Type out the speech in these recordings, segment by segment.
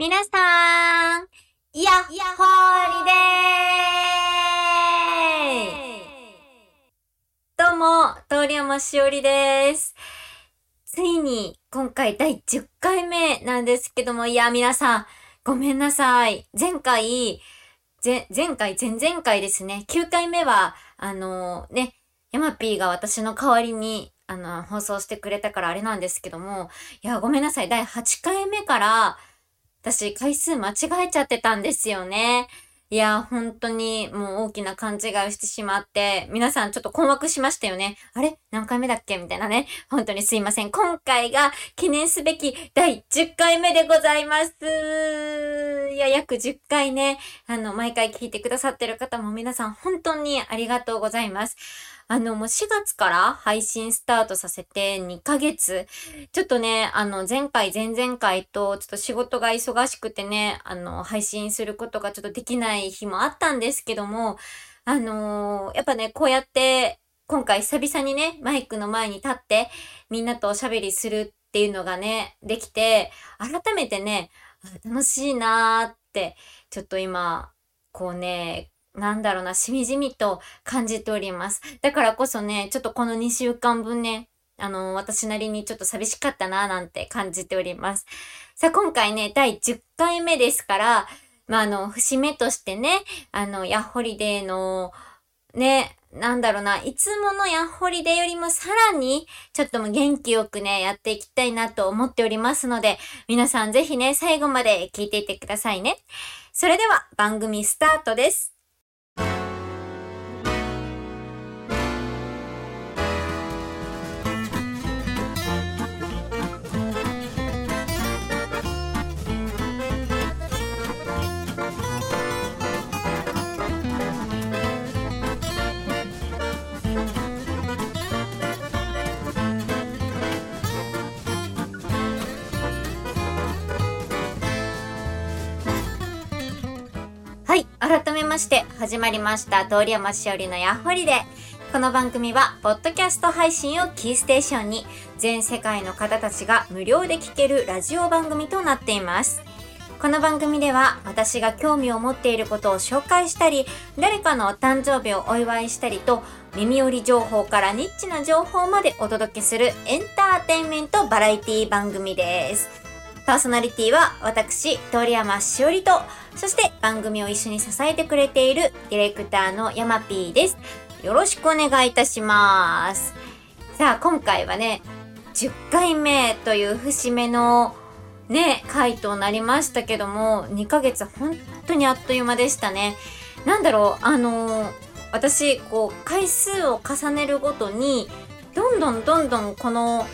皆さん、ヤッホリデー！どうも、通山しおりです。ついに今回第10回目なんですけども、いや皆さんごめんなさい。前々回ですね、9回目はヤマピーが私の代わりに放送してくれたからあれなんですけども、いやごめんなさい、第8回目から私回数間違えちゃってたんですよね。いや本当にもう大きな勘違いをしてしまって、皆さんちょっと困惑しましたよね。あれ何回目だっけみたいなね。本当にすいません。今回が記念すべき第10回目でございます。いや約10回ね、毎回聞いてくださってる方も皆さん本当にありがとうございます。もう4月から配信スタートさせて2ヶ月。ちょっとね、前々回とちょっと仕事が忙しくてね、配信することがちょっとできない日もあったんですけども、やっぱね、こうやって今回久々にね、マイクの前に立ってみんなとおしゃべりするっていうのがね、できて、改めてね、楽しいなーって、ちょっと今、こうね、しみじみと感じております。だからこそね、ちょっとこの2週間分ね、私なりにちょっと寂しかったなぁなんて感じております。さあ、今回ね、第10回目ですから、節目としてね、ヤッホリデーの、ね、いつものヤッホリデーよりもさらに、ちょっとも元気よくね、やっていきたいなと思っておりますので、皆さんぜひね、最後まで聞いていてくださいね。それでは、番組スタートです。改めまして始まりました通山しおりのヤッホリデー。この番組はポッドキャスト配信をキーステーションに全世界の方たちが無料で聴けるラジオ番組となっています。この番組では私が興味を持っていることを紹介したり、誰かのお誕生日をお祝いしたりと、耳寄り情報からニッチな情報までお届けするエンターテインメントバラエティ番組です。パーソナリティは私、通山しおりと、そして番組を一緒に支えてくれているディレクターのヤマピーです。よろしくお願いいたします。さあ、今回はね、10回目という節目のね、回となりましたけども、2ヶ月本当にあっという間でしたね。私、回数を重ねるごとに、どんどんこの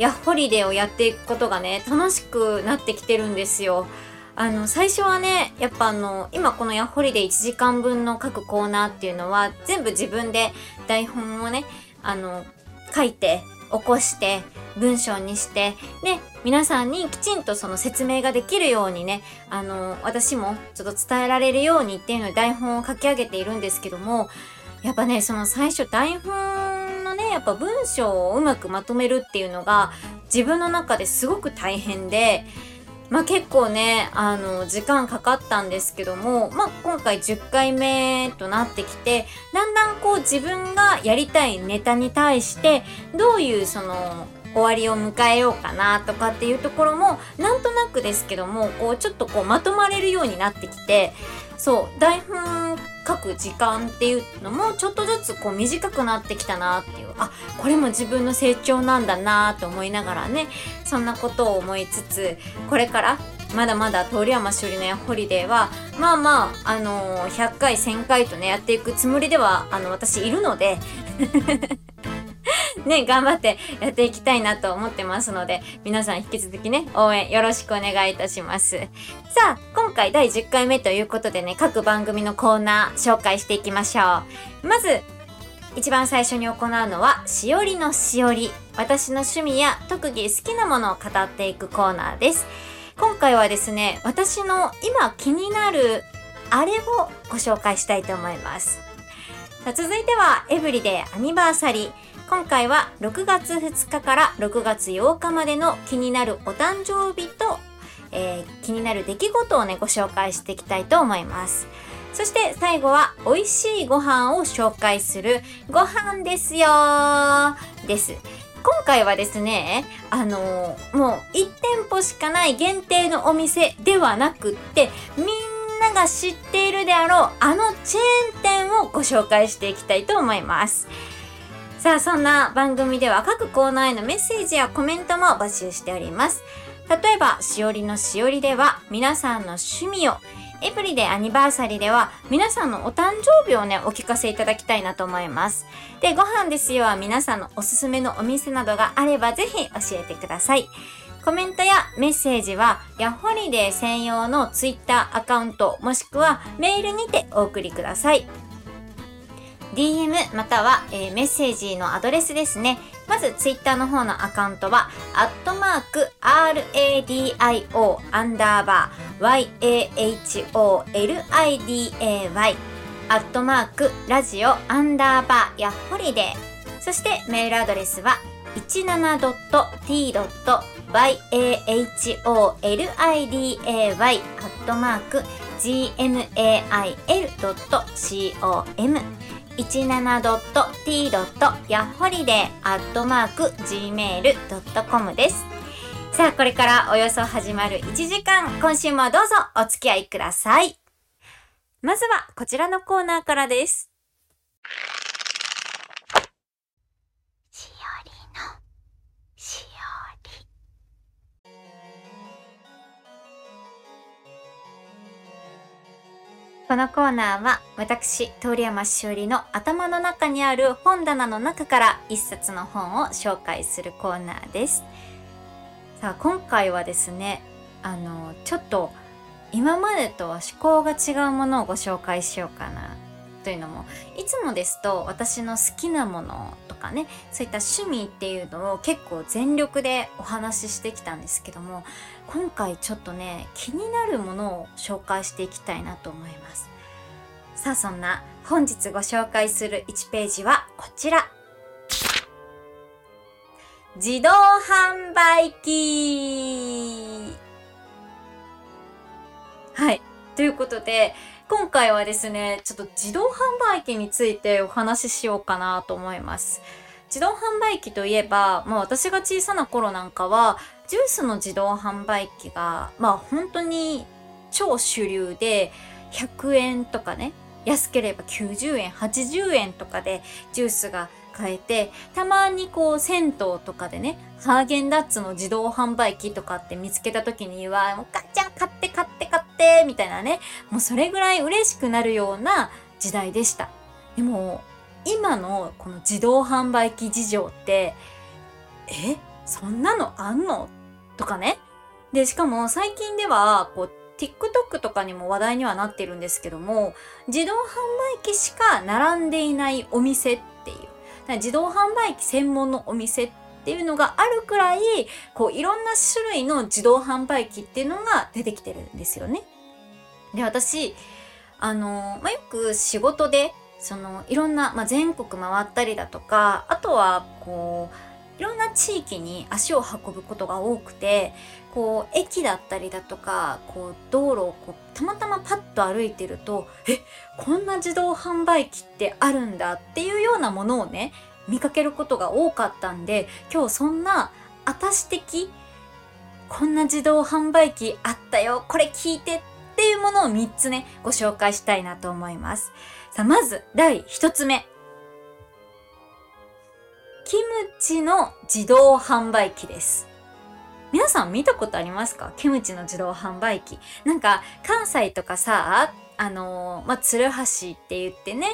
ヤッホリデーをやっていくことがね、楽しくなってきてるんですよ。最初はね、やっぱ今このヤッホリデー1時間分の各コーナーっていうのは、全部自分で台本をね、書いて、起こして、文章にして、で、皆さんにきちんとその説明ができるようにね、私もちょっと伝えられるようにっていうので台本を書き上げているんですけども、やっぱね、その最初台本のね、やっぱ文章をうまくまとめるっていうのが自分の中ですごく大変で、結構ね、時間かかったんですけども、今回10回目となってきて、だんだんこう自分がやりたいネタに対して、どういうその終わりを迎えようかなとかっていうところも、なんとなくですけども、こうちょっとこうまとまれるようになってきて、そう、台本書く時間っていうのもちょっとずつこう短くなってきたなっていう、これも自分の成長なんだなと思いながらね、そんなことを思いつつ、これからまだまだ通山しおりのヤッホリデーは100回1000回とねやっていくつもりでは私いるのでね、頑張ってやっていきたいなと思ってますので、皆さん引き続きね、応援よろしくお願いいたします。さあ、今回第10回目ということでね、各番組のコーナー紹介していきましょう。まず、一番最初に行うのは、しおりのしおり。私の趣味や特技、好きなものを語っていくコーナーです。今回はですね、私の今気になるあれをご紹介したいと思います。さあ、続いては、エブリデイアニバーサリー。今回は6月2日から6月8日までの気になるお誕生日と気になる出来事をねご紹介していきたいと思います。そして最後は美味しいご飯を紹介するご飯ですよです。今回はですねもう1店舗しかない限定のお店ではなくって、みんなが知っているであろうあのチェーン店をご紹介していきたいと思います。さあ、そんな番組では各コーナーへのメッセージやコメントも募集しております。例えばしおりのしおりでは皆さんの趣味を、エブリデイアニバーサリーでは皆さんのお誕生日をねお聞かせいただきたいなと思います。で、ご飯ですよは皆さんのおすすめのお店などがあればぜひ教えてください。コメントやメッセージはヤホリデイ専用のツイッターアカウントもしくはメールにてお送りください。 DM または、メッセージのアドレスですね。まずツイッターの方のアカウントは@radio_yaholiday @radio_yaholiday。そしてメールアドレスは 17.t.yaholiday @gmail.com、17.t.yaholiday @gmail.com です。さあ、これからおよそ始まる1時間、今週もどうぞお付き合いください。まずはこちらのコーナーからです。しおりのしおり。このコーナーは私、通山しおりの頭の中にある本棚の中から一冊の本を紹介するコーナーです。さあ、今回はですね、ちょっと今までとは趣向が違うものをご紹介しようかなというのも、いつもですと私の好きなものとかね、そういった趣味っていうのを結構全力でお話ししてきたんですけども、今回ちょっとね気になるものを紹介していきたいなと思います。さあ、そんな本日ご紹介する1ページはこちら、自動販売機。はい、ということで今回はですね、ちょっと自動販売機についてお話ししようかなと思います。自動販売機といえば、まあ、私が小さな頃なんかはジュースの自動販売機がまあ本当に超主流で、100円とかね、安ければ90円80円とかでジュースが買えて、たまにこう銭湯とかでね、ハーゲンダッツの自動販売機とかって見つけた時にはもうガチャン買ってみたいなね、もうそれぐらい嬉しくなるような時代でした。でも今のこの自動販売機事情って、え、そんなのあんのとかね。でしかも最近ではこうTikTok とかにも話題にはなってるんですけども、自動販売機しか並んでいないお店っていう、自動販売機専門のお店っていうのがあるくらい、こういろんな種類の自動販売機っていうのが出てきてるんですよね。で、私よく仕事でそのいろんな、全国回ったりだとか、あとはこういろんな地域に足を運ぶことが多くて、こう駅だったりだとか、こう道路をこうたまたまパッと歩いてると、こんな自動販売機ってあるんだっていうようなものをね見かけることが多かったんで、今日そんな私的こんな自動販売機あったよ、これ聞いてっていうものを3つねご紹介したいなと思います。さあ、まず第1つ目、キムチの自動販売機です。皆さん見たことありますか？キムチの自動販売機。なんか関西とかさ、鶴橋って言ってね、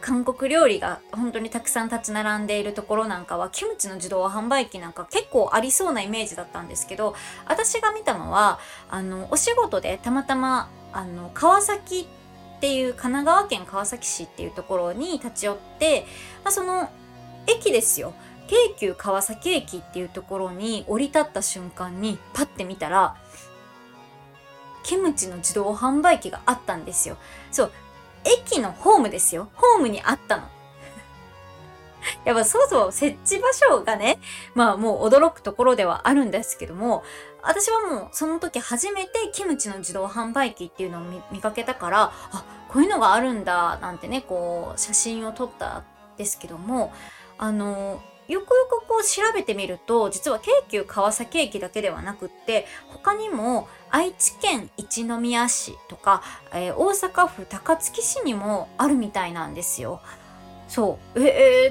韓国料理が本当にたくさん立ち並んでいるところなんかはキムチの自動販売機なんか結構ありそうなイメージだったんですけど、私が見たのはお仕事でたまたま川崎っていう、神奈川県川崎市っていうところに立ち寄って、その駅ですよ、京急川崎駅っていうところに降り立った瞬間にパッて見たらキムチの自動販売機があったんですよ。そう、駅のホームですよ、ホームにあったのやっぱそもそも設置場所がね、まあもう驚くところではあるんですけども、私はもうその時初めてキムチの自動販売機っていうのを 見かけたから、あ、こういうのがあるんだなんてね、こう写真を撮ったんですけども、よくよくこう調べてみると、実は京急川崎駅だけではなくって、他にも愛知県一宮市とか、大阪府高槻市にもあるみたいなんですよ。そう。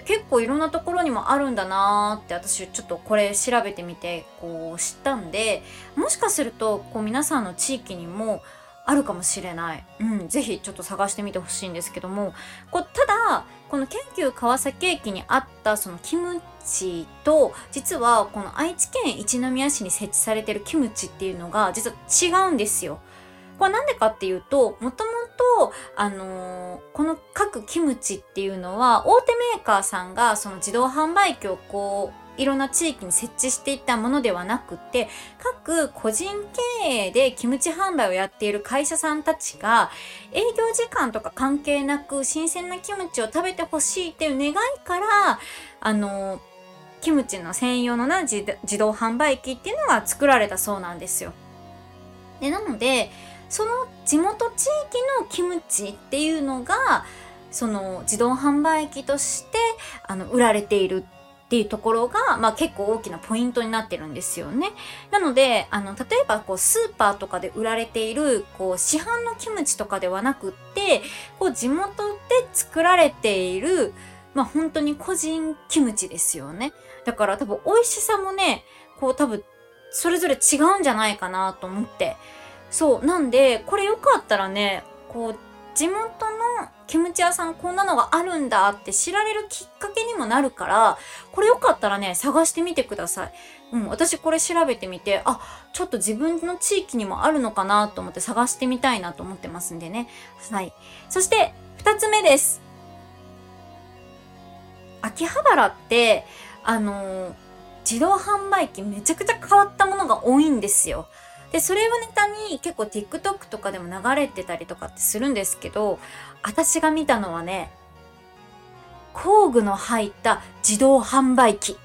結構いろんなところにもあるんだなーって、私ちょっとこれ調べてみて、こう知ったんで、もしかすると、こう皆さんの地域にもあるかもしれない。うん、ぜひちょっと探してみてほしいんですけども、こうただ、この京急川崎駅にあったそのキムチと、実はこの愛知県一宮市に設置されてるキムチっていうのが、実は違うんですよ。これなんでかっていうと、もともと、この各キムチっていうのは、大手メーカーさんがその自動販売機をこう、いろんな地域に設置していったものではなくて、各個人経営でキムチ販売をやっている会社さんたちが、営業時間とか関係なく新鮮なキムチを食べてほしいっていう願いから、キムチの専用のな自動販売機っていうのが作られたそうなんですよ。で、なので、その地元地域のキムチっていうのがその自動販売機として売られているっていうところが、まあ、結構大きなポイントになってるんですよね。なので例えばこうスーパーとかで売られているこう市販のキムチとかではなくって、こう地元で作られている、まあ、本当に個人キムチですよね。だから多分美味しさもね、こう多分それぞれ違うんじゃないかなと思って、そうなんで、これよかったらね、こう地元のキムチ屋さんこんなのがあるんだって知られるきっかけにもなるから、これよかったらね探してみてください。私これ調べてみて、あ、ちょっと自分の地域にもあるのかなと思って探してみたいなと思ってますんでね。はい。そして2つ目です。秋葉原って自動販売機めちゃくちゃ変わったものが多いんですよ。で、それをネタに結構 TikTok とかでも流れてたりとかってするんですけど、私が見たのはね、工具の入った自動販売機。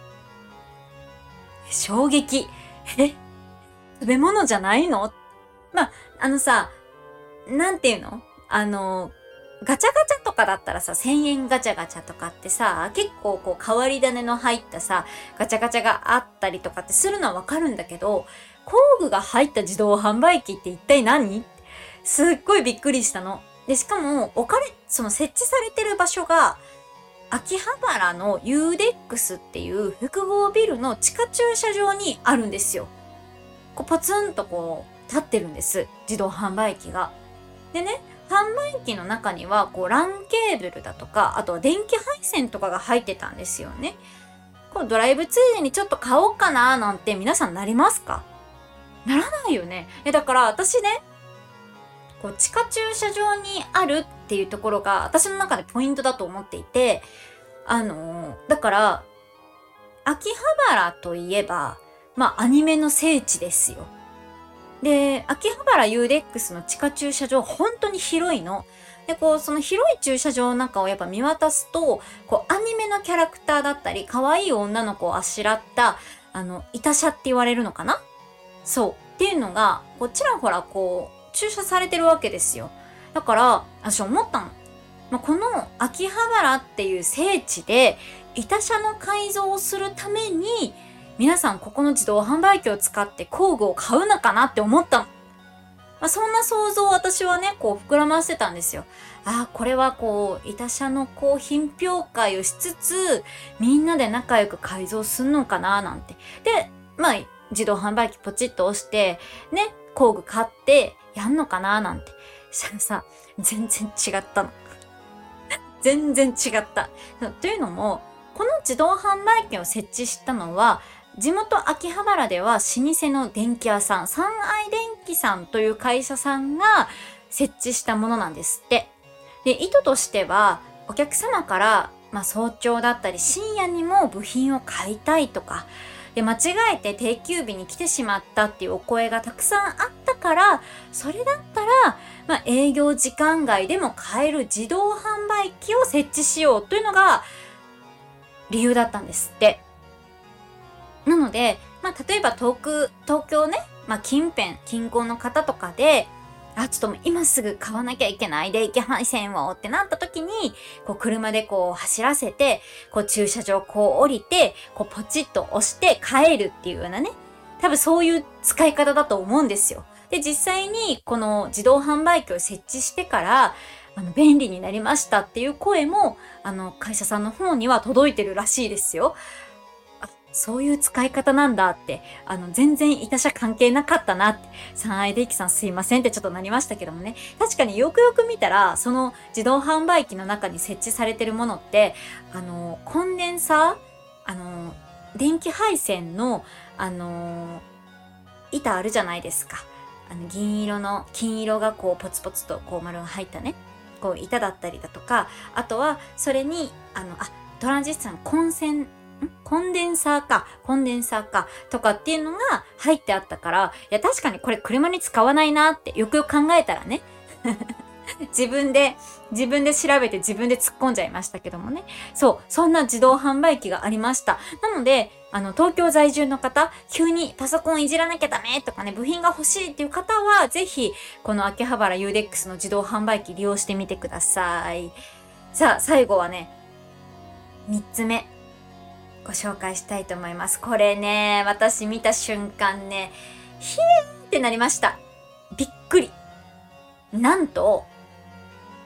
衝撃。食べ物じゃないの？まあ、なんていうの？ガチャガチャとかだったらさ、1000円ガチャガチャとかってさ、結構こう変わり種の入ったさ、ガチャガチャがあったりとかってするのはわかるんだけど、工具が入った自動販売機って一体何？すっごいびっくりしたの。で、しかも、その設置されてる場所が、秋葉原の UDX っていう複合ビルの地下駐車場にあるんですよ。こうポツンとこう立ってるんです、自動販売機が。でね、販売機の中にはこう LAN ケーブルだとか、あとは電気配線とかが入ってたんですよね。こうドライブついでにちょっと買おうかなーなんて皆さんなりますか？ならないよね。だから私ね、こう地下駐車場にあるっていうところが私の中でポイントだと思っていて、だから秋葉原といえば、まあアニメの聖地ですよ。で、秋葉原 UDX の地下駐車場、本当に広いの。で、こう、その広い駐車場の中をやっぱ見渡すと、こう、アニメのキャラクターだったり、可愛い女の子をあしらった、いたしゃって言われるのかな？そう。っていうのが、こう、ちらほら、こう、駐車されてるわけですよ。だから、私思ったの。まあ、この秋葉原っていう聖地で、いたしゃの改造をするために、皆さんここの自動販売機を使って工具を買うのかなって思ったの。まあ、そんな想像を私はね、こう膨らませてたんですよ。ああ、これはこう、いたしゃのこう、品評会をしつつ、みんなで仲良く改造すんのかななんて。で、まあ、自動販売機ポチッと押して、ね、工具買ってやんのかななんて。したらさ、全然違ったの。全然違った。というのも、この自動販売機を設置したのは、地元秋葉原では老舗の電気屋さん、三愛電気さんという会社さんが設置したものなんですって。で、意図としては、お客様から、まあ、早朝だったり深夜にも部品を買いたいとか、で、間違えて定休日に来てしまったっていうお声がたくさんあったから、それだったら、まあ、営業時間外でも買える自動販売機を設置しようというのが、理由だったんですって。なので、例えば東京ね、近郊の方とかで、ちょっと今すぐ買わなきゃいけないでいけませんわってなった時に、車で走らせて、駐車場降りて、ポチッと押して帰るっていうようなね、多分そういう使い方だと思うんですよ。で、実際にこの自動販売機を設置してから、便利になりましたっていう声も、会社さんの方には届いてるらしいですよ。そういう使い方なんだって、全然他社関係なかったなって、3IDさんすいませんってちょっとなりましたけどもね。確かによくよく見たら、その自動販売機の中に設置されてるものって、コンデンサー、電気配線の、板あるじゃないですか。金色がポツポツと丸が入ったね、板だったりだとか、あとはそれに、トランジスタのコンデンサーとかっていうのが入ってあったから、いや確かにこれ車に使わないなってよくよく考えたらね。自分で調べて自分で突っ込んじゃいましたけどもね。そう、そんな自動販売機がありました。なので、東京在住の方、急にパソコンいじらなきゃダメとかね、部品が欲しいっていう方は、ぜひ、この秋葉原 UDX の自動販売機利用してみてください。さあ、最後はね、3つ目、ご紹介したいと思います。これね、私見た瞬間ね、ひえーってなりました。びっくり。なんと、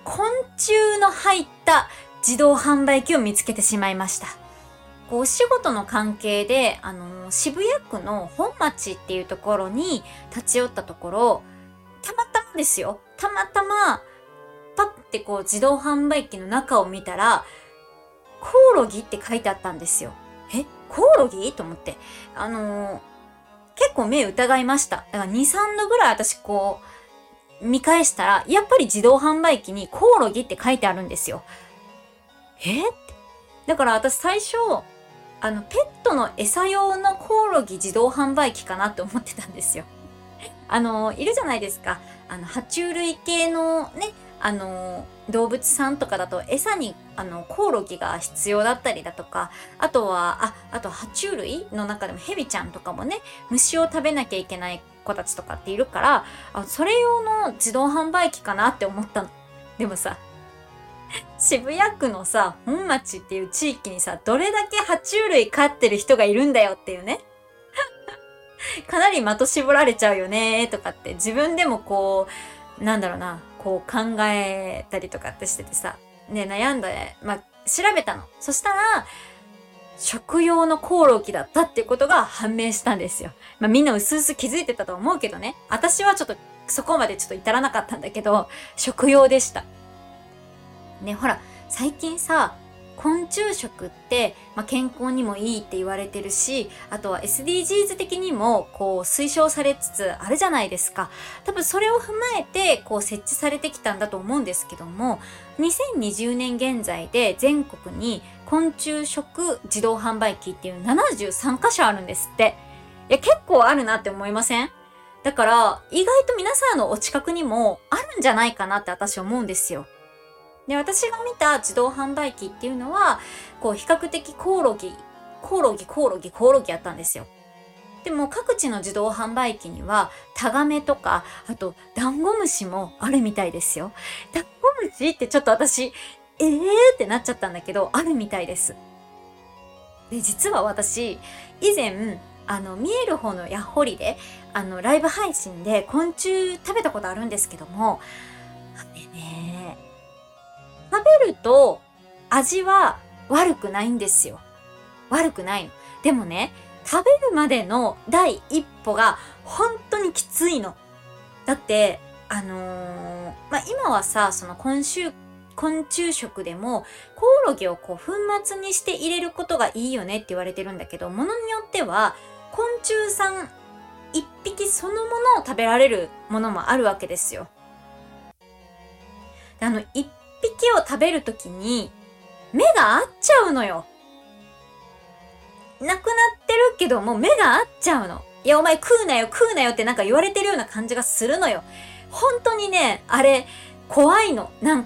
昆虫の入った自動販売機を見つけてしまいました。お仕事の関係で、渋谷区の本町っていうところに立ち寄ったところ、たまたまですよ。たまたま、パッて自動販売機の中を見たら、コオロギって書いてあったんですよ。え？コオロギ？と思って。結構目疑いました。だから2、3度ぐらい私見返したら、やっぱり自動販売機にコオロギって書いてあるんですよ。だから私最初、ペットの餌用のコオロギ自動販売機かなって思ってたんですよ。いるじゃないですか。爬虫類系のね、動物さんとかだと餌にコオロギが必要だったりだとか、あとは、あと爬虫類の中でもヘビちゃんとかもね、虫を食べなきゃいけない子たちとかっているから、それ用の自動販売機かなって思ったの。でもさ、渋谷区のさ、本町っていう地域にさ、どれだけ爬虫類飼ってる人がいるんだよっていうね。かなり的絞られちゃうよねとかって自分でも考えたりとかってしててさ、ね、悩んだね、調べたの。そしたら、食用のコオロギだったっていうことが判明したんですよ。みんな薄々気づいてたと思うけどね。私はちょっとそこまで至らなかったんだけど、食用でした。ね、ほら、最近さ、昆虫食って、健康にもいいって言われてるし、あとは SDGs 的にも推奨されつつあるじゃないですか。多分それを踏まえて設置されてきたんだと思うんですけども、2020年現在で全国に昆虫食自動販売機っていう73カ所あるんですって。いや、結構あるなって思いません？だから意外と皆さんのお近くにもあるんじゃないかなって私思うんですよ。で、私が見た自動販売機っていうのは、比較的コオロギやったんですよ。でも各地の自動販売機には、タガメとか、あと、ダンゴムシもあるみたいですよ。ダンゴムシってちょっと私、ってなっちゃったんだけど、あるみたいです。で、実は私、以前、見える方のヤッホリで、ライブ配信で昆虫食べたことあるんですけども、あれね、食べると味は悪くないんですよ。悪くないの。でもね、食べるまでの第一歩が本当にきついの。だって、今はさ、その昆虫食でもコオロギを粉末にして入れることがいいよねって言われてるんだけど、ものによっては昆虫さん一匹そのものを食べられるものもあるわけですよ。一匹を食べるときに目が合っちゃうのよ。なくなってるけども目が合っちゃうの。いや、お前食うなよって言われてるような感じがするのよ。本当にね、あれ怖いの。生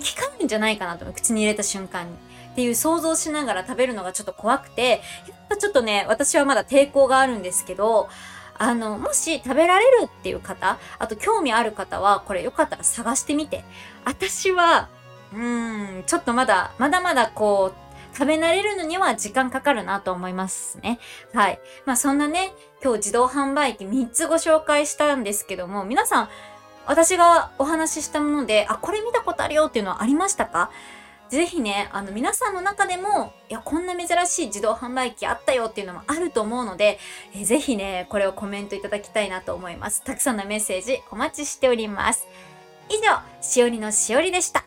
き返るんじゃないかなと思う、口に入れた瞬間に。っていう想像しながら食べるのがちょっと怖くて、やっぱちょっとね、私はまだ抵抗があるんですけど、もし食べられるっていう方、あと興味ある方は、これよかったら探してみて。私は、ちょっとまだこう、食べ慣れるのには時間かかるなと思いますね。はい。まあそんなね、今日自動販売機3つご紹介したんですけども、皆さん、私がお話ししたもので、あ、これ見たことあるよっていうのはありましたか？ぜひね、皆さんの中でも、いや、こんな珍しい自動販売機あったよっていうのもあると思うので、ぜひね、これをコメントいただきたいなと思います。たくさんのメッセージお待ちしております。以上、しおりのしおりでした。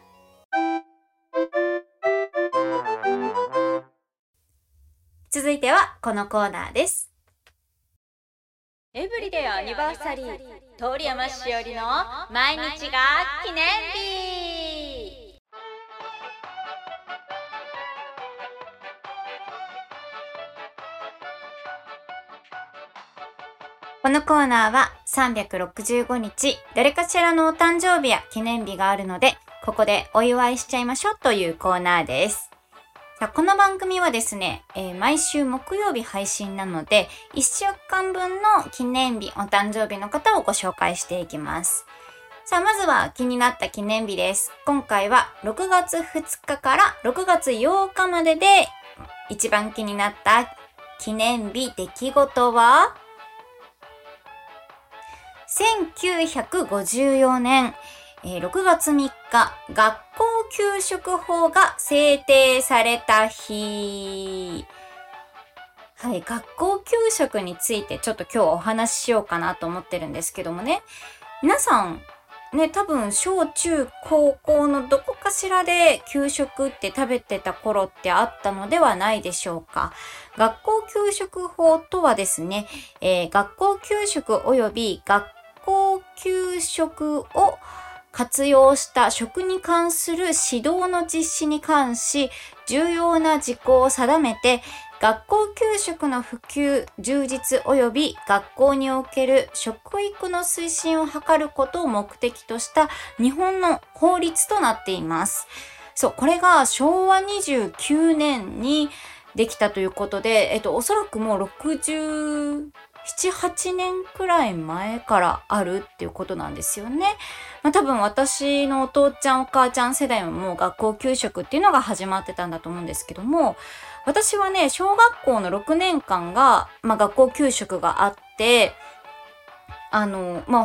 続いてはこのコーナーです。エブリデイアニバーサリー通山しおりの毎日が記念日。このコーナーは365日誰かしらのお誕生日や記念日があるので、ここでお祝いしちゃいましょうというコーナーです。さあ、この番組はですね、毎週木曜日配信なので、1週間分の記念日、お誕生日の方をご紹介していきます。さあ、まずは気になった記念日です。今回は6月2日から6月8日までで一番気になった記念日、出来事は、1954年、6月3日、学校給食法が制定された日。はい、学校給食についてちょっと今日お話ししようかなと思ってるんですけどもね。皆さん、ね、多分小中高校のどこかしらで給食って食べてた頃ってあったのではないでしょうか。学校給食法とはですね、学校給食及び学校給食を活用した食に関する指導の実施に関し、重要な事項を定めて、学校給食の普及、充実及び学校における食育の推進を図ることを目的とした日本の法律となっています。そう、これが昭和29年にできたということで、おそらくもう7、8年くらい前からあるっていうことなんですよね。まあ、多分私のお父ちゃんお母ちゃん世代ももう学校給食っていうのが始まってたんだと思うんですけども、私はね、小学校の6年間が、まあ、学校給食があって、まあ、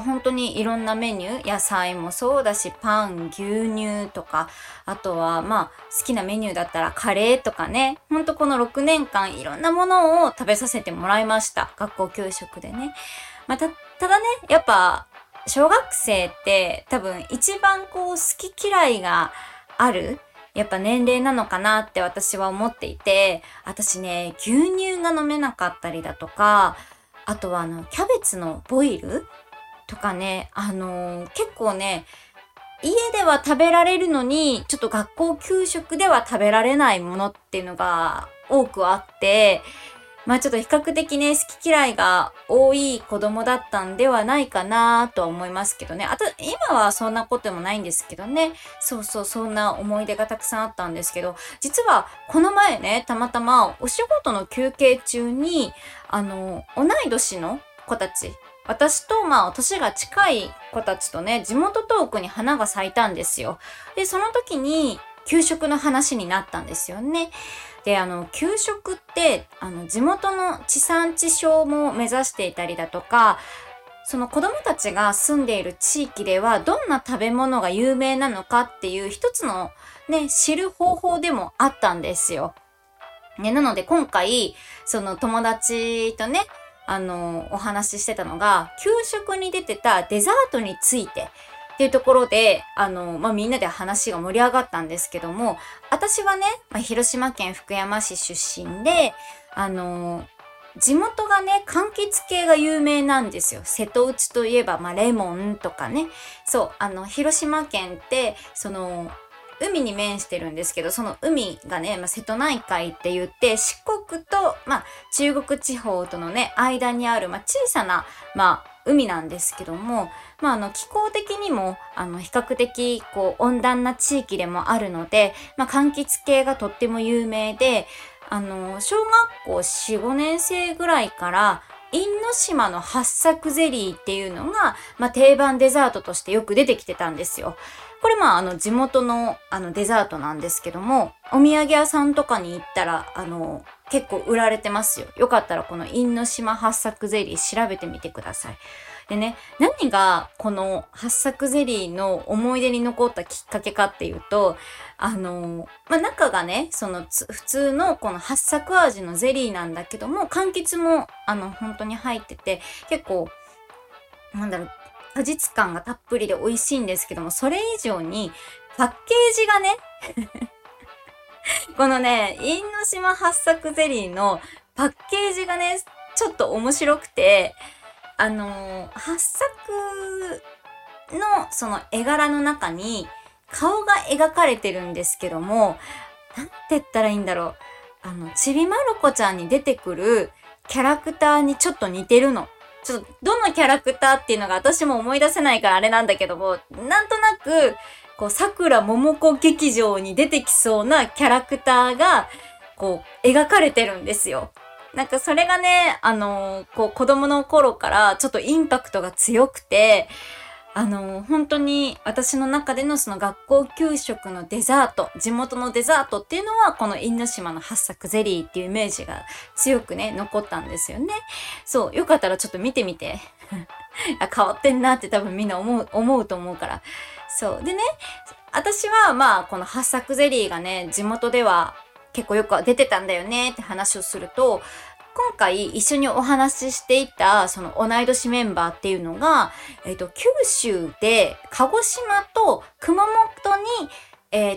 本当にいろんなメニュー、野菜もそうだし、パン、牛乳とか、あとはまあ、好きなメニューだったらカレーとかね、ほんとこの6年間いろんなものを食べさせてもらいました。学校給食でね。まあ、ただね、やっぱ、小学生って多分一番こう、好き嫌いがある、やっぱ年齢なのかなって私は思っていて、私ね、牛乳が飲めなかったりだとか、あとはキャベツのボイルとかね、結構ね、家では食べられるのに、ちょっと学校給食では食べられないものっていうのが多くあって、まあちょっと比較的ね、好き嫌いが多い子供だったんではないかなとは思いますけどね。あと、今はそんなこともないんですけどね。そうそう、そんな思い出がたくさんあったんですけど、実はこの前ね、たまたまお仕事の休憩中に、同い年の子たち、私とまあ年が近い子たちとね、地元トークに花が咲いたんですよ。で、その時に給食の話になったんですよね。で、給食って、地元の地産地消も目指していたりだとか、その子供たちが住んでいる地域ではどんな食べ物が有名なのかっていう一つのね、知る方法でもあったんですよ。ね、なので今回、その友達とね、お話ししてたのが、給食に出てたデザートについて、っていうところで、まあ、みんなで話が盛り上がったんですけども、私はね、まあ、広島県福山市出身で、地元がね、柑橘系が有名なんですよ。瀬戸内といえば、まあ、レモンとかね。そう、広島県って、海に面してるんですけど、その海がね、まあ、瀬戸内海って言って、四国と、まあ、中国地方とのね、間にある、まあ、小さな、まあ、海なんですけども、まあ、気候的にも比較的こう温暖な地域でもあるので、まあ、柑橘系がとっても有名で、小学校 4,5 年生ぐらいから因島の八作ゼリーっていうのが、まあ、定番デザートとしてよく出てきてたんですよ。これまあ地元のデザートなんですけども、お土産屋さんとかに行ったら結構売られてますよ。よかったらこの因島八作ゼリー調べてみてください。でね、何がこの八作ゼリーの思い出に残ったきっかけかっていうと、まあ、中がね、普通のこの八作味のゼリーなんだけども、柑橘も本当に入ってて、結構なんだろう、果実感がたっぷりで美味しいんですけども、それ以上にパッケージがねこのね、因島八作ゼリーのパッケージがね、ちょっと面白くて、八作のその絵柄の中に顔が描かれてるんですけども、なんて言ったらいいんだろう、ちびまる子ちゃんに出てくるキャラクターにちょっと似てるの。ちょっとどのキャラクターっていうのが私も思い出せないからあれなんだけども、なんとなくこう桜ももこ劇場に出てきそうなキャラクターがこう描かれてるんですよ。なんかそれがね、こう子供の頃からちょっとインパクトが強くて、本当に私の中でのその学校給食のデザート、地元のデザートっていうのはこの因島の八作ゼリーっていうイメージが強くね残ったんですよね。そう、よかったらちょっと見てみて変わってんなって多分みんな思うと思うから。そうでね、私はまあこの八作ゼリーがね、地元では結構よく出てたんだよねって話をすると、今回一緒にお話ししていたその同い年メンバーっていうのが、九州で鹿児島と熊本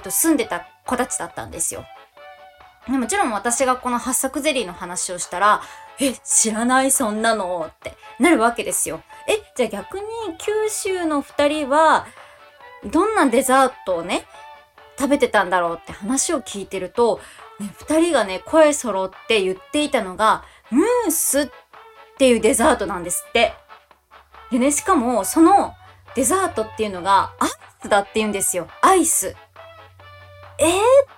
に、住んでた子たちだったんですよ。でもちろん私がこの八作ゼリーの話をしたら、知らないそんなのってなるわけですよ。じゃあ逆に九州の2人はどんなデザートをね食べてたんだろうって話を聞いてると、2人がね声揃って言っていたのがムースっていうデザートなんですって。でね、しかもそのデザートっていうのがアイスだって言うんですよ。アイス。っ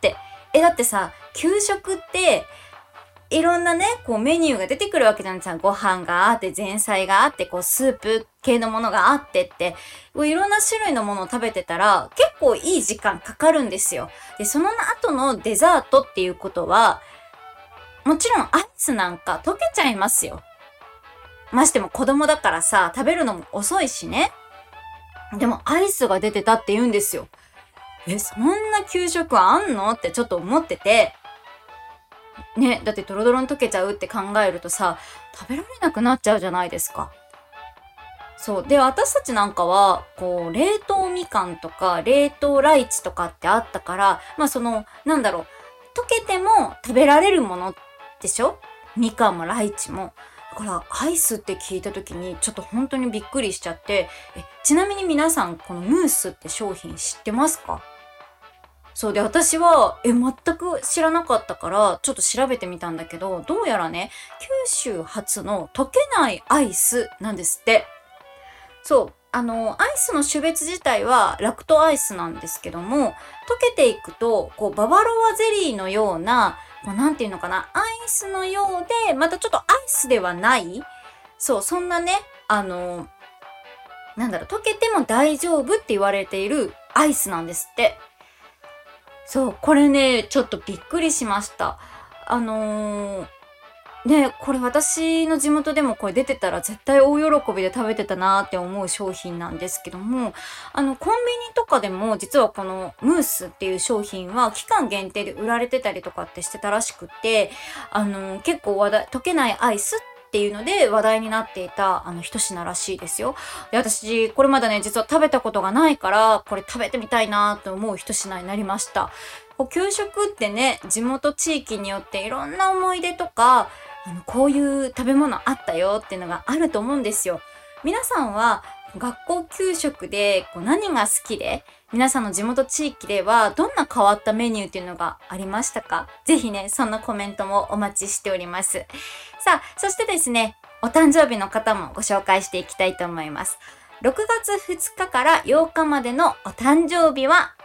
てだってさ、給食っていろんなねこうメニューが出てくるわけじゃないですか。ご飯があって、前菜があって、こうスープ系のものがあってって、いろんな種類のものを食べてたら結構いい時間かかるんですよ。でその後のデザートっていうことは、もちろんアイスなんか溶けちゃいますよ。ましても子供だからさ、食べるのも遅いしね。でもアイスが出てたって言うんですよ。そんな給食あんのってちょっと思っててね。だってドロドロに溶けちゃうって考えるとさ、食べられなくなっちゃうじゃないですか。そうで、私たちなんかはこう冷凍みかんとか冷凍ライチとかってあったから、まあそのなんだろう、溶けても食べられるものでしょ、みかんもライチも。だからアイスって聞いた時にちょっと本当にびっくりしちゃって、ちなみに皆さんこのムースって商品知ってますか？そうで、私は全く知らなかったからちょっと調べてみたんだけど、どうやらね九州初の溶けないアイスなんですって。そう、アイスの種別自体はラクトアイスなんですけども、溶けていくとこうババロアゼリーのような、こうなんていうのかな、アイスのようでまたちょっとアイスではない、そう、そんなねなんだろう、溶けても大丈夫って言われているアイスなんですって。そう、これね、ちょっとびっくりしました。ね、これ私の地元でもこれ出てたら絶対大喜びで食べてたなーって思う商品なんですけども、コンビニとかでも実はこのムースっていう商品は期間限定で売られてたりとかってしてたらしくて、結構話題、溶けないアイスっていうので話題になっていた一品らしいですよ。で、私これまだね実は食べたことがないから、これ食べてみたいなと思う一品になりました。給食ってね、地元地域によっていろんな思い出とか、こういう食べ物あったよっていうのがあると思うんですよ。皆さんは学校給食でこう何が好きで、皆さんの地元地域ではどんな変わったメニューっていうのがありましたか？ぜひね、そんなコメントもお待ちしております。さあ、そしてですね、お誕生日の方もご紹介していきたいと思います。6月2日から8日までのお誕生日は、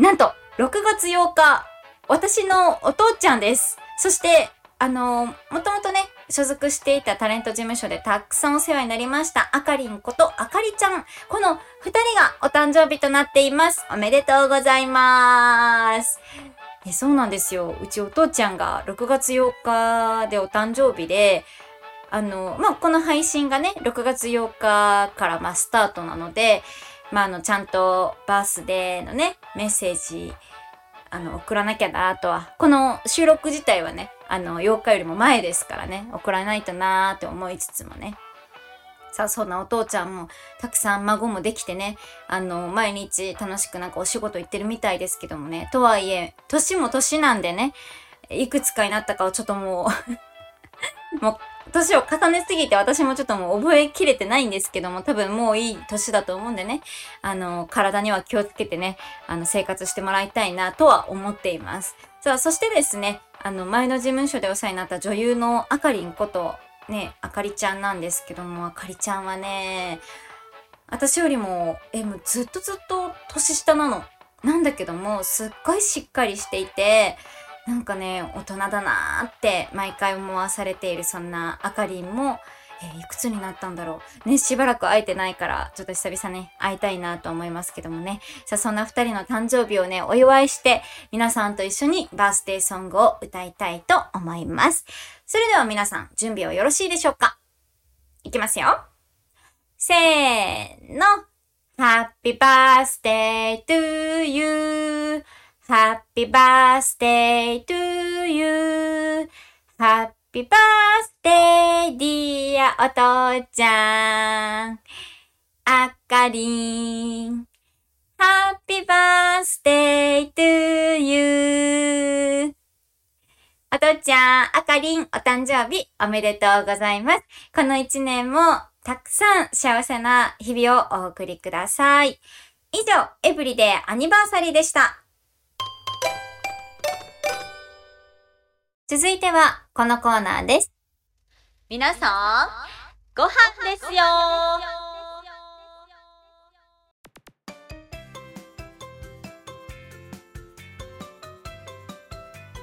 なんと6月8日、私のお父ちゃんです。そして、もともとね、所属していたタレント事務所でたくさんお世話になりましたあかりんことあかりちゃん、この2人がお誕生日となっています。おめでとうございます。そうなんですよ、うちお父ちゃんが6月8日でお誕生日で、この配信がね6月8日からスタートなので、ちゃんとバースデーのねメッセージ送らなきゃなとは、この収録自体はね8日よりも前ですからね、送らないとなーって思いつつもね。さあ、そんなお父ちゃんもたくさん孫もできてね、毎日楽しくお仕事行ってるみたいですけどもね、とはいえ年も年なんでね、いくつかになったかをちょっともう年を重ねすぎて私もちょっともう覚えきれてないんですけども、多分もういい年だと思うんでね、体には気をつけてね、生活してもらいたいなとは思っています。さあ、そしてですね、前の事務所でお世話になった女優のあかりんことね、あかりちゃんなんですけども、あかりちゃんはね、私よりも、もうずっと年下なの。なんだけども、すっごいしっかりしていて、大人だなーって毎回思わされている、そんなあかりんも、いくつになったんだろうね、しばらく会えてないからちょっと久々ね会いたいなと思いますけどもね。さあ、そんな2人の誕生日をねお祝いして、皆さんと一緒にバースデーソングを歌いたいと思います。それでは皆さん、準備はよろしいでしょうか。いきますよ。せーの。 Happy birthday to you Happy birthday to you Happy birthday dear お父ちゃんあかりん Happy birthday to you お父ちゃんあかりん、お誕生日おめでとうございます。この一年もたくさん幸せな日々をお送りください。以上、エブリデイアニバーサリーでした。続いてはこのコーナーです。皆さんご飯ですよ。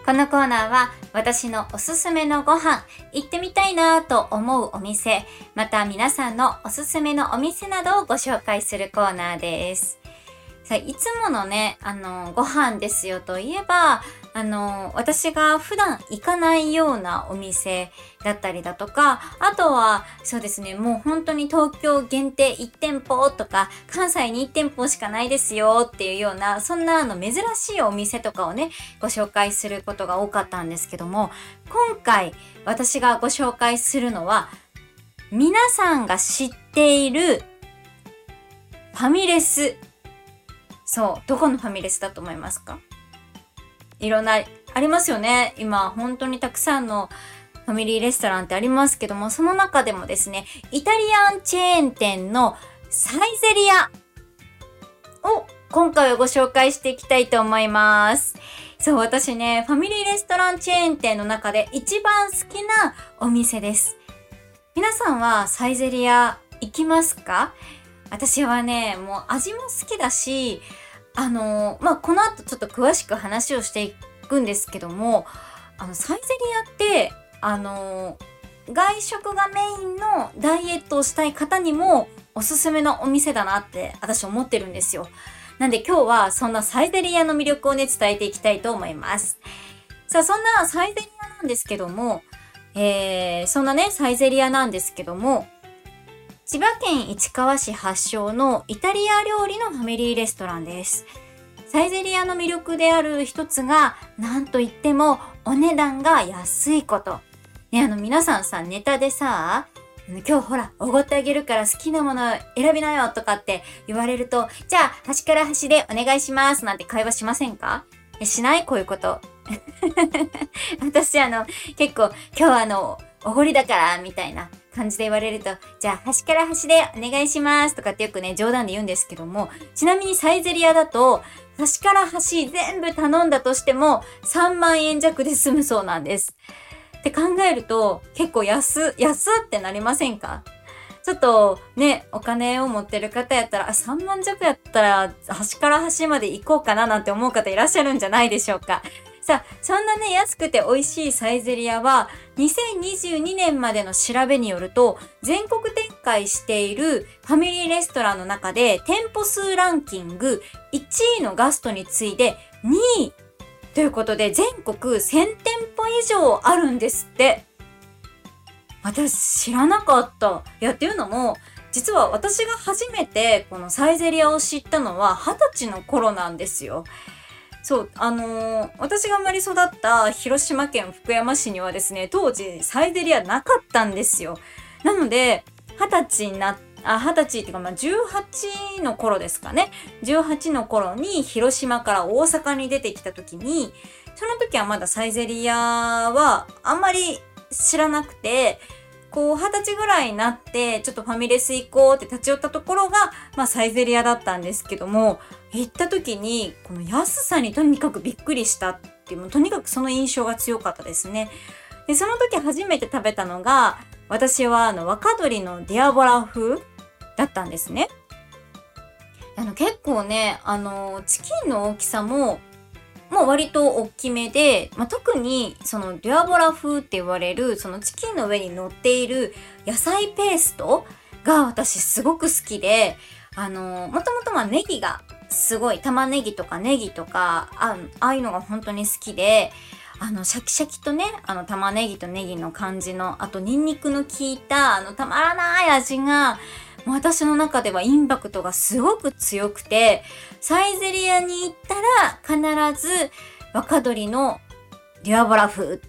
このコーナーは私のおすすめのご飯、行ってみたいなと思うお店、また皆さんのおすすめのお店などをご紹介するコーナーです。さあ、いつものね、ご飯ですよといえば、私が普段行かないようなお店だったりだとか、あとは、そうですね、もう本当に東京限定1店舗とか、関西に1店舗しかないですよっていうような、そんな珍しいお店とかをね、ご紹介することが多かったんですけども、今回私がご紹介するのは、皆さんが知っているファミレス。そう、どこのファミレスだと思いますか？いろんなありますよね。今本当にたくさんのファミリーレストランってありますけども、その中でもですね、イタリアンチェーン店のサイゼリアを今回はご紹介していきたいと思います。そう、私ね、ファミリーレストランチェーン店の中で一番好きなお店です。皆さんはサイゼリア行きますか？私はね、もう味も好きだし、この後ちょっと詳しく話をしていくんですけども、サイゼリアって、外食がメインのダイエットをしたい方にもおすすめのお店だなって私思ってるんですよ。なんで今日はそんなサイゼリアの魅力をね、伝えていきたいと思います。さあ、そんなサイゼリアなんですけども、千葉県市川市発祥のイタリア料理のファミリーレストランです。サイゼリアの魅力である一つが、なんといってもお値段が安いこと。ね、皆さんさ、ネタでさ、今日ほら、おごってあげるから好きなもの選びなよとかって言われると、じゃあ端から端でお願いしますなんて会話しませんか？しない？こういうこと。私結構今日おごりだからみたいな感じで言われると、じゃあ端から端でお願いしますとかってよくね、冗談で言うんですけども、ちなみにサイゼリアだと端から端全部頼んだとしても3万円弱で済むそうなんです。って考えると結構安ってなりませんか？ちょっとね、お金を持ってる方やったら、3万弱やったら端から端まで行こうかななんて思う方いらっしゃるんじゃないでしょうか。さあ、そんなね、安くて美味しいサイゼリヤは、2022年までの調べによると、全国展開しているファミリーレストランの中で、店舗数ランキング1位のガストに次いで2位ということで、全国1000店舗以上あるんですって。私知らなかった。いや、っていうのも、実は私が初めてこのサイゼリヤを知ったのは20歳の頃なんですよ。そう、私が生まれ育った広島県福山市にはですね、当時サイゼリヤなかったんですよ。なので、18の頃ですかね。18の頃に広島から大阪に出てきた時に、その時はまだサイゼリヤはあんまり知らなくて、こう20歳ぐらいになってちょっとファミレス行こうって立ち寄ったところが、サイゼリヤだったんですけども、行った時にこの安さにとにかくびっくりしたっていう、もうとにかくその印象が強かったですね。で、その時初めて食べたのが、私は若鶏のディアボラ風だったんですね。結構ね、チキンの大きさも割と大きめで、特にそのデュアボラ風って言われるそのチキンの上に乗っている野菜ペーストが私すごく好きで、もともとネギがすごい、玉ねぎとかネギとか、ああいうのが本当に好きで、シャキシャキとね、玉ねぎとネギの感じの、あとニンニクの効いたたまらない味が、もう私の中ではインパクトがすごく強くて、サイゼリヤに行ったら必ず若鶏のデュアボラ風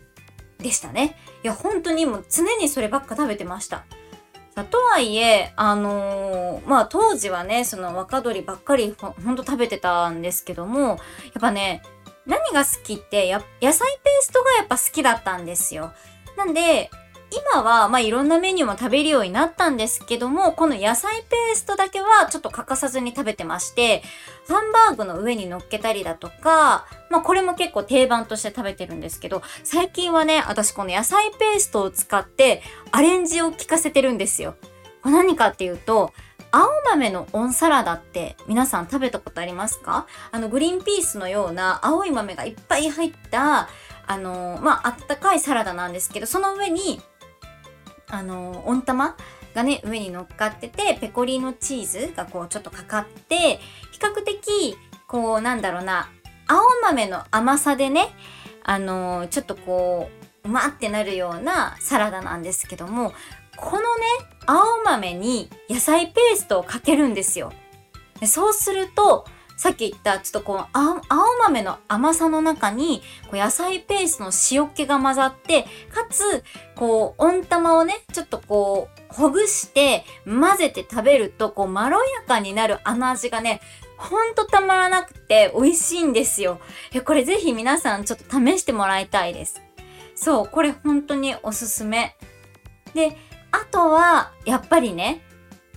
でしたね。いや、本当にもう常にそればっか食べてました。とはいえ、当時はね、その若鶏ばっかりほんと食べてたんですけども、やっぱね、何が好きって、野菜ペーストがやっぱ好きだったんですよ。なんで、今は、いろんなメニューも食べるようになったんですけども、この野菜ペーストだけはちょっと欠かさずに食べてまして、ハンバーグの上に乗っけたりだとか、これも結構定番として食べてるんですけど、最近はね、私この野菜ペーストを使ってアレンジを効かせてるんですよ。これ何かっていうと、青豆のオンサラダって皆さん食べたことありますか？グリーンピースのような青い豆がいっぱい入った、あったかいサラダなんですけど、その上に、温玉がね、上に乗っかってて、ペコリーノチーズがこうちょっとかかって、比較的、こうなんだろうな、青豆の甘さでね、ちょっとこう、うまってなるようなサラダなんですけども、このね、青豆に野菜ペーストをかけるんですよ。で、そうすると、さっき言ったちょっとこう青豆の甘さの中にこう野菜ペーストの塩気が混ざって、かつこう温玉をねちょっとこうほぐして混ぜて食べると、こうまろやかになるあの味がね、ほんとたまらなくて美味しいんですよ。これぜひ皆さんちょっと試してもらいたいです。そう、これ本当におすすめ。で、あとはやっぱりね、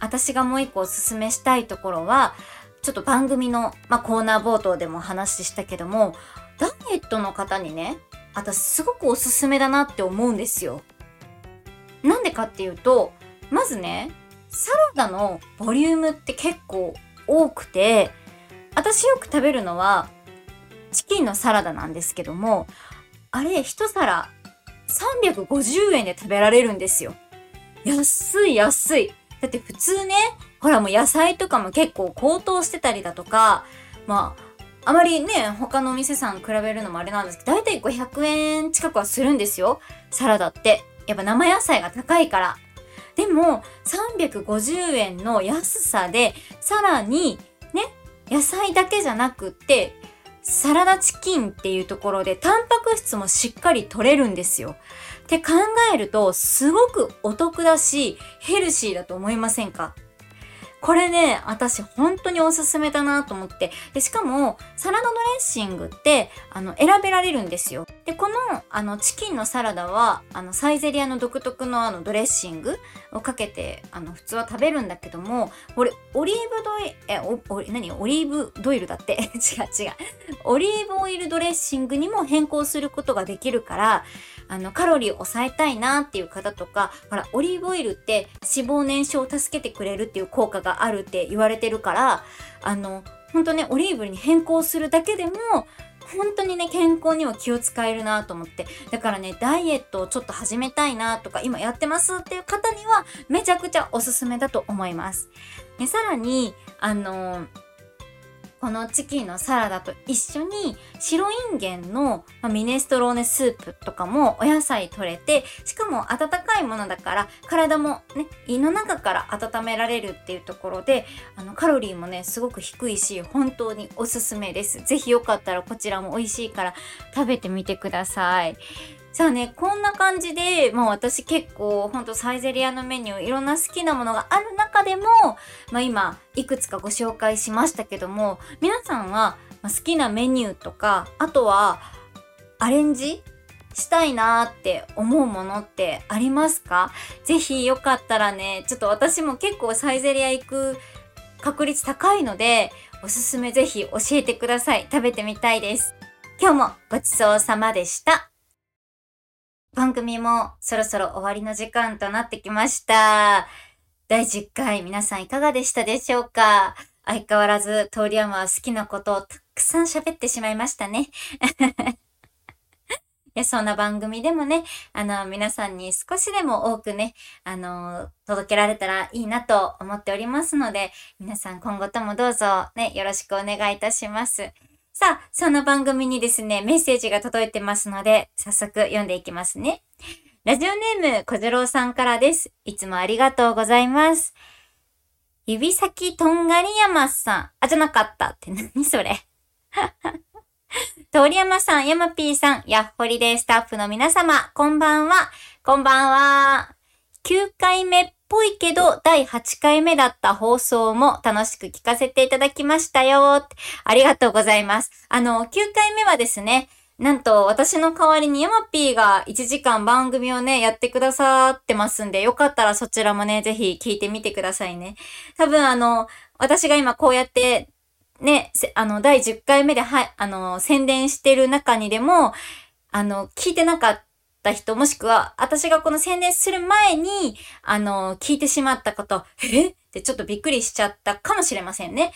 私がもう一個おすすめしたいところは、ちょっと番組の、コーナー冒頭でもお話ししたけども、ダイエットの方にね、私すごくおすすめだなって思うんですよ。なんでかっていうと、まずね、サラダのボリュームって結構多くて、私よく食べるのはチキンのサラダなんですけども、あれ一皿350円で食べられるんですよ。安い。だって普通ね、ほらもう野菜とかも結構高騰してたりだとか、あまりね、他のお店さん比べるのもあれなんですけど、だいたい500円近くはするんですよ、サラダって。やっぱ生野菜が高いから。でも、350円の安さで、さらにね、野菜だけじゃなくって、サラダチキンっていうところで、タンパク質もしっかり取れるんですよ。って考えると、すごくお得だし、ヘルシーだと思いませんか？これね、私本当におすすめだなと思って。で、しかも、サラダドレッシングって、選べられるんですよ。で、この、チキンのサラダは、サイゼリヤの独特のドレッシングをかけて、普通は食べるんだけども、オリーブオイルだって。違う。オリーブオイルドレッシングにも変更することができるから、カロリーを抑えたいなっていう方とか、ほらオリーブオイルって脂肪燃焼を助けてくれるっていう効果があるって言われてるから、本当ね、オリーブに変更するだけでも本当にね、健康には気を使えるなと思って、だからね、ダイエットをちょっと始めたいなとか今やってますっていう方にはめちゃくちゃおすすめだと思います、ね、さらにこのチキンのサラダと一緒に白インゲンのミネストローネスープとかもお野菜取れて、しかも温かいものだから体もね、胃の中から温められるっていうところで、カロリーもねすごく低いし本当におすすめです。ぜひよかったらこちらも美味しいから食べてみてください。さあね、こんな感じで、私結構ほんとサイゼリアのメニューいろんな好きなものがある中でも、今いくつかご紹介しましたけども、皆さんは好きなメニューとか、あとはアレンジしたいなーって思うものってありますか？ぜひよかったらね、ちょっと私も結構サイゼリア行く確率高いので、おすすめぜひ教えてください。食べてみたいです。今日もごちそうさまでした。番組もそろそろ終わりの時間となってきました。第10回皆さんいかがでしたでしょうか？相変わらず通り山は好きなことをたくさん喋ってしまいましたね。いや、そんな番組でもね、皆さんに少しでも多くね、届けられたらいいなと思っておりますので、皆さん今後ともどうぞね、よろしくお願いいたします。さあ、その番組にですね、メッセージが届いてますので、早速読んでいきますね。ラジオネーム、小次郎さんからです。いつもありがとうございます。指先とんがり山さん。あ、じゃなかったって何それ。通山さん、山 P さん、やっほりでスタッフの皆様、こんばんは。こんばんは。9回目っぽいけど、第8回目だった放送も楽しく聞かせていただきましたよ。ありがとうございます。9回目はですね、なんと私の代わりにヤマピーが1時間番組をね、やってくださってますんで、よかったらそちらもね、ぜひ聞いてみてくださいね。多分私が今こうやって、ね、第10回目で、はい、宣伝してる中にでも、聞いてなかった人、もしくは私がこの宣伝する前に聞いてしまった方、ってちょっとびっくりしちゃったかもしれませんね。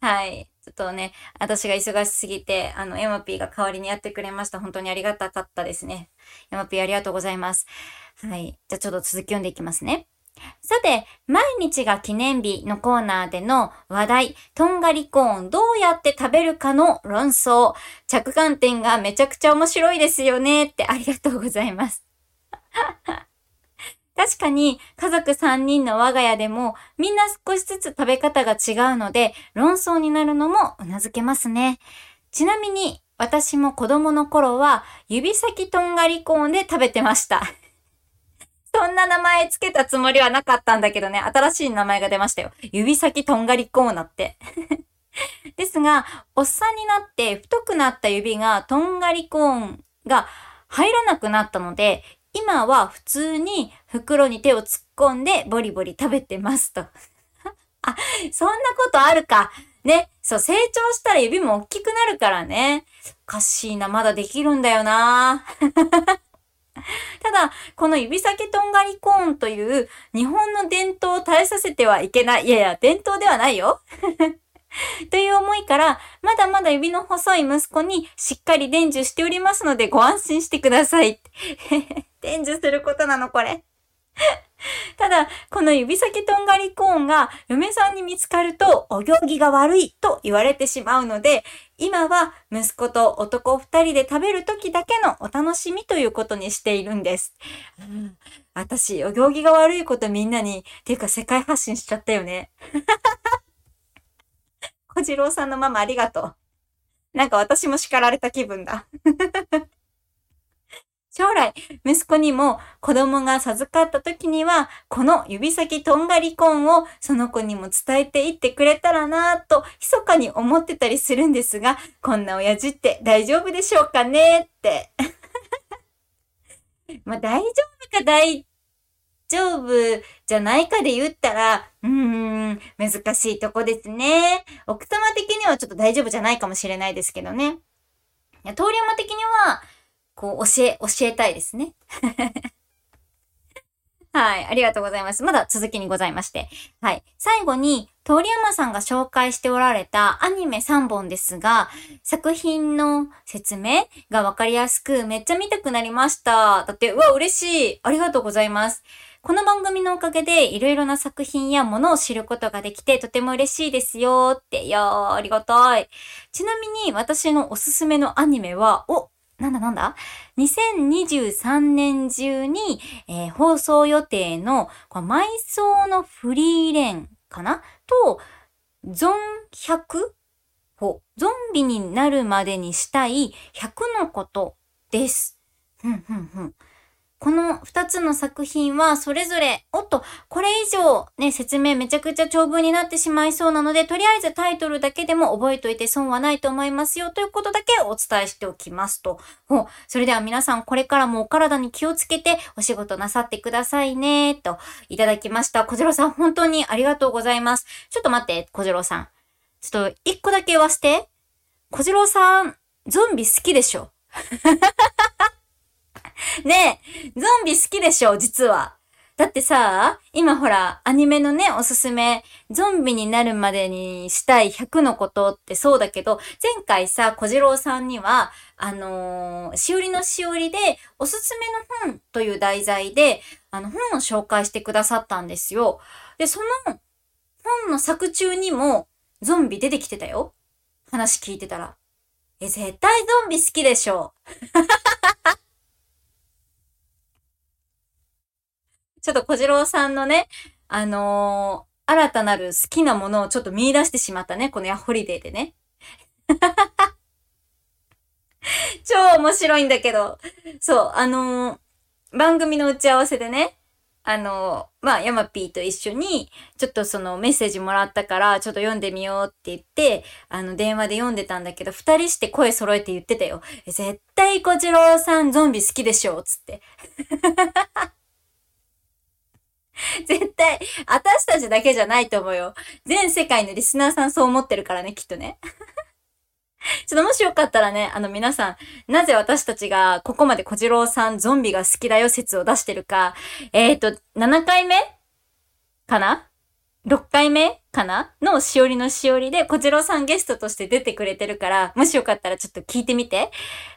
はい、ちょっとね、私が忙しすぎてヤマピーが代わりにやってくれました。本当にありがたかったですね。ヤマピーありがとうございます。はい、じゃあちょっと続き読んでいきますね。さて、毎日が記念日のコーナーでの話題、とんがりコーンどうやって食べるかの論争、着眼点がめちゃくちゃ面白いですよね、ってありがとうございます。確かに家族3人の我が家でもみんな少しずつ食べ方が違うので論争になるのもうなずけますね。ちなみに私も子供の頃は指先とんがりコーンで食べてました。そんな名前つけたつもりはなかったんだけどね、新しい名前が出ましたよ。指先とんがりコーナーって。ですが、おっさんになって太くなった指がとんがりコーンが入らなくなったので、今は普通に袋に手を突っ込んでボリボリ食べてますと。あ、そんなことあるか。ね、そう、成長したら指も大きくなるからね。おかしいな、まだできるんだよな。ただ、この指先とんがりコーンという日本の伝統を絶えさせてはいけない。いやいや、伝統ではないよ。という思いから、まだまだ指の細い息子にしっかり伝授しておりますのでご安心してください。伝授することなのこれ。ただ、この指先とんがりコーンが嫁さんに見つかるとお行儀が悪いと言われてしまうので、今は息子と男2人で食べる時だけのお楽しみということにしているんです。私、お行儀が悪いことみんなに、っていうか世界発信しちゃったよね。小次郎さんのママありがとう。なんか私も叱られた気分だ。将来、息子にも子供が授かった時には、この指先とんがりコーンをその子にも伝えていってくれたらなぁと、密かに思ってたりするんですが、こんな親父って大丈夫でしょうかねって。まあ大丈夫か大丈夫じゃないかで言ったら、難しいとこですね。奥様的にはちょっと大丈夫じゃないかもしれないですけどね。通り山的には、こう教えたいですね。はい、ありがとうございます。まだ続きにございまして。はい。最後に、通山さんが紹介しておられたアニメ3本ですが、作品の説明がわかりやすく、めっちゃ見たくなりました。だって、うわ、嬉しい。ありがとうございます。この番組のおかげで、いろいろな作品やものを知ることができて、とても嬉しいですよって。いやー、ありがたい。ちなみに、私のおすすめのアニメは、2023年中に、放送予定のこの埋葬のフリーレンかなとゾン100をゾンビになるまでにしたい100のことです。この2つの作品はそれぞれ、これ以上ね、説明めちゃくちゃ長文になってしまいそうなので、とりあえずタイトルだけでも覚えといて損はないと思いますよということだけお伝えしておきますと。それでは皆さんこれからもお体に気をつけてお仕事なさってくださいね、といただきました。小次郎さん本当にありがとうございます。ちょっと待って、小次郎さん。ちょっと一個だけ言わせて。小次郎さん、ゾンビ好きでしょ？ねえ、ゾンビ好きでしょ、実は。だってさ、今ほら、アニメのね、おすすめ、ゾンビになるまでにしたい100のことってそうだけど、前回さ、小次郎さんには、しおりのしおりで、おすすめの本という題材で、本を紹介してくださったんですよ。で、その本の作中にも、ゾンビ出てきてたよ。話聞いてたら。絶対ゾンビ好きでしょ。ちょっと小次郎さんのね、新たなる好きなものをちょっと見出してしまったね、このヤホリデーでね。超面白いんだけど。そう、番組の打ち合わせでね、ヤマピーと一緒に、ちょっとそのメッセージもらったから、ちょっと読んでみようって言って、電話で読んでたんだけど、二人して声揃えて言ってたよ。絶対小次郎さんゾンビ好きでしょ、つって。絶対、私たちだけじゃないと思うよ。全世界のリスナーさんそう思ってるからね、きっとね。ちょっともしよかったらね、皆さん、なぜ私たちがここまで小次郎さんゾンビが好きだよ説を出してるか、7回目かな ?6 回目かなのしおりのしおりで小次郎さんゲストとして出てくれてるから、もしよかったらちょっと聞いてみて。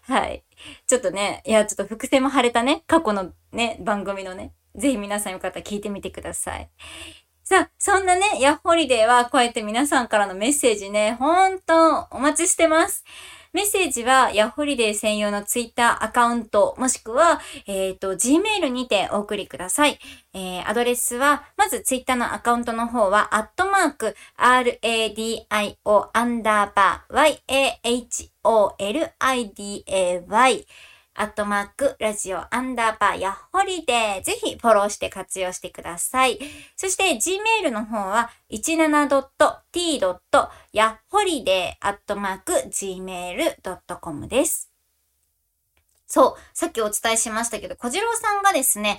はい。ちょっとね、いや、ちょっと伏線も張れたね、過去のね、番組のね。ぜひ皆さんよかったら聞いてみてください。さあ、そんなね、ヤッホリデーはこうやって皆さんからのメッセージね、ほんとお待ちしてます。メッセージはヤッホリデー専用のツイッターアカウント、もしくは、Gmail にてお送りください。アドレスは、まずツイッターのアカウントの方は、@RADIO_YAHOLIDAY @radio_yaholiday ぜひフォローして活用してください。そして Gmail の方は 17.t.yaholiday@gmail.com です。そう、さっきお伝えしましたけど、小次郎さんがですね、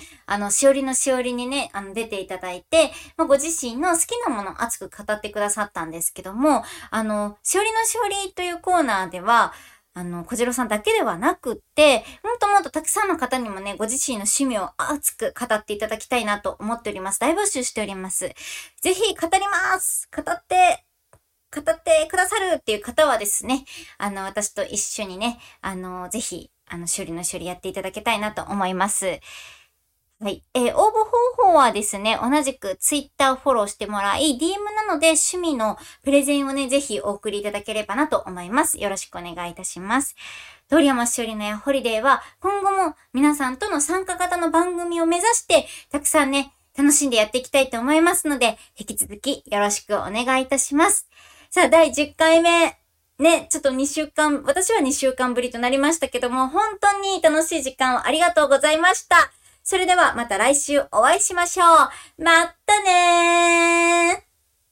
しおりのしおりにね、出ていただいて、まあ、ご自身の好きなものを熱く語ってくださったんですけども、しおりのしおりというコーナーでは、小次郎さんだけではなくって、もっともっとたくさんの方にもね、ご自身の趣味を熱く語っていただきたいなと思っております。大募集しております。ぜひ語ります。語ってくださるっていう方はですね、私と一緒にね、ぜひ、しおりやっていただきたいなと思います。はい。応募方法はですね、同じくツイッターをフォローしてもらい、DM なので趣味のプレゼンをね、ぜひお送りいただければなと思います。よろしくお願いいたします。通山しおりのやホリデーは、今後も皆さんとの参加型の番組を目指して、たくさんね、楽しんでやっていきたいと思いますので、引き続きよろしくお願いいたします。さあ、第10回目。ね、ちょっと2週間ぶりとなりましたけども、本当に楽しい時間をありがとうございました。それではまた来週お会いしましょう。まったねー。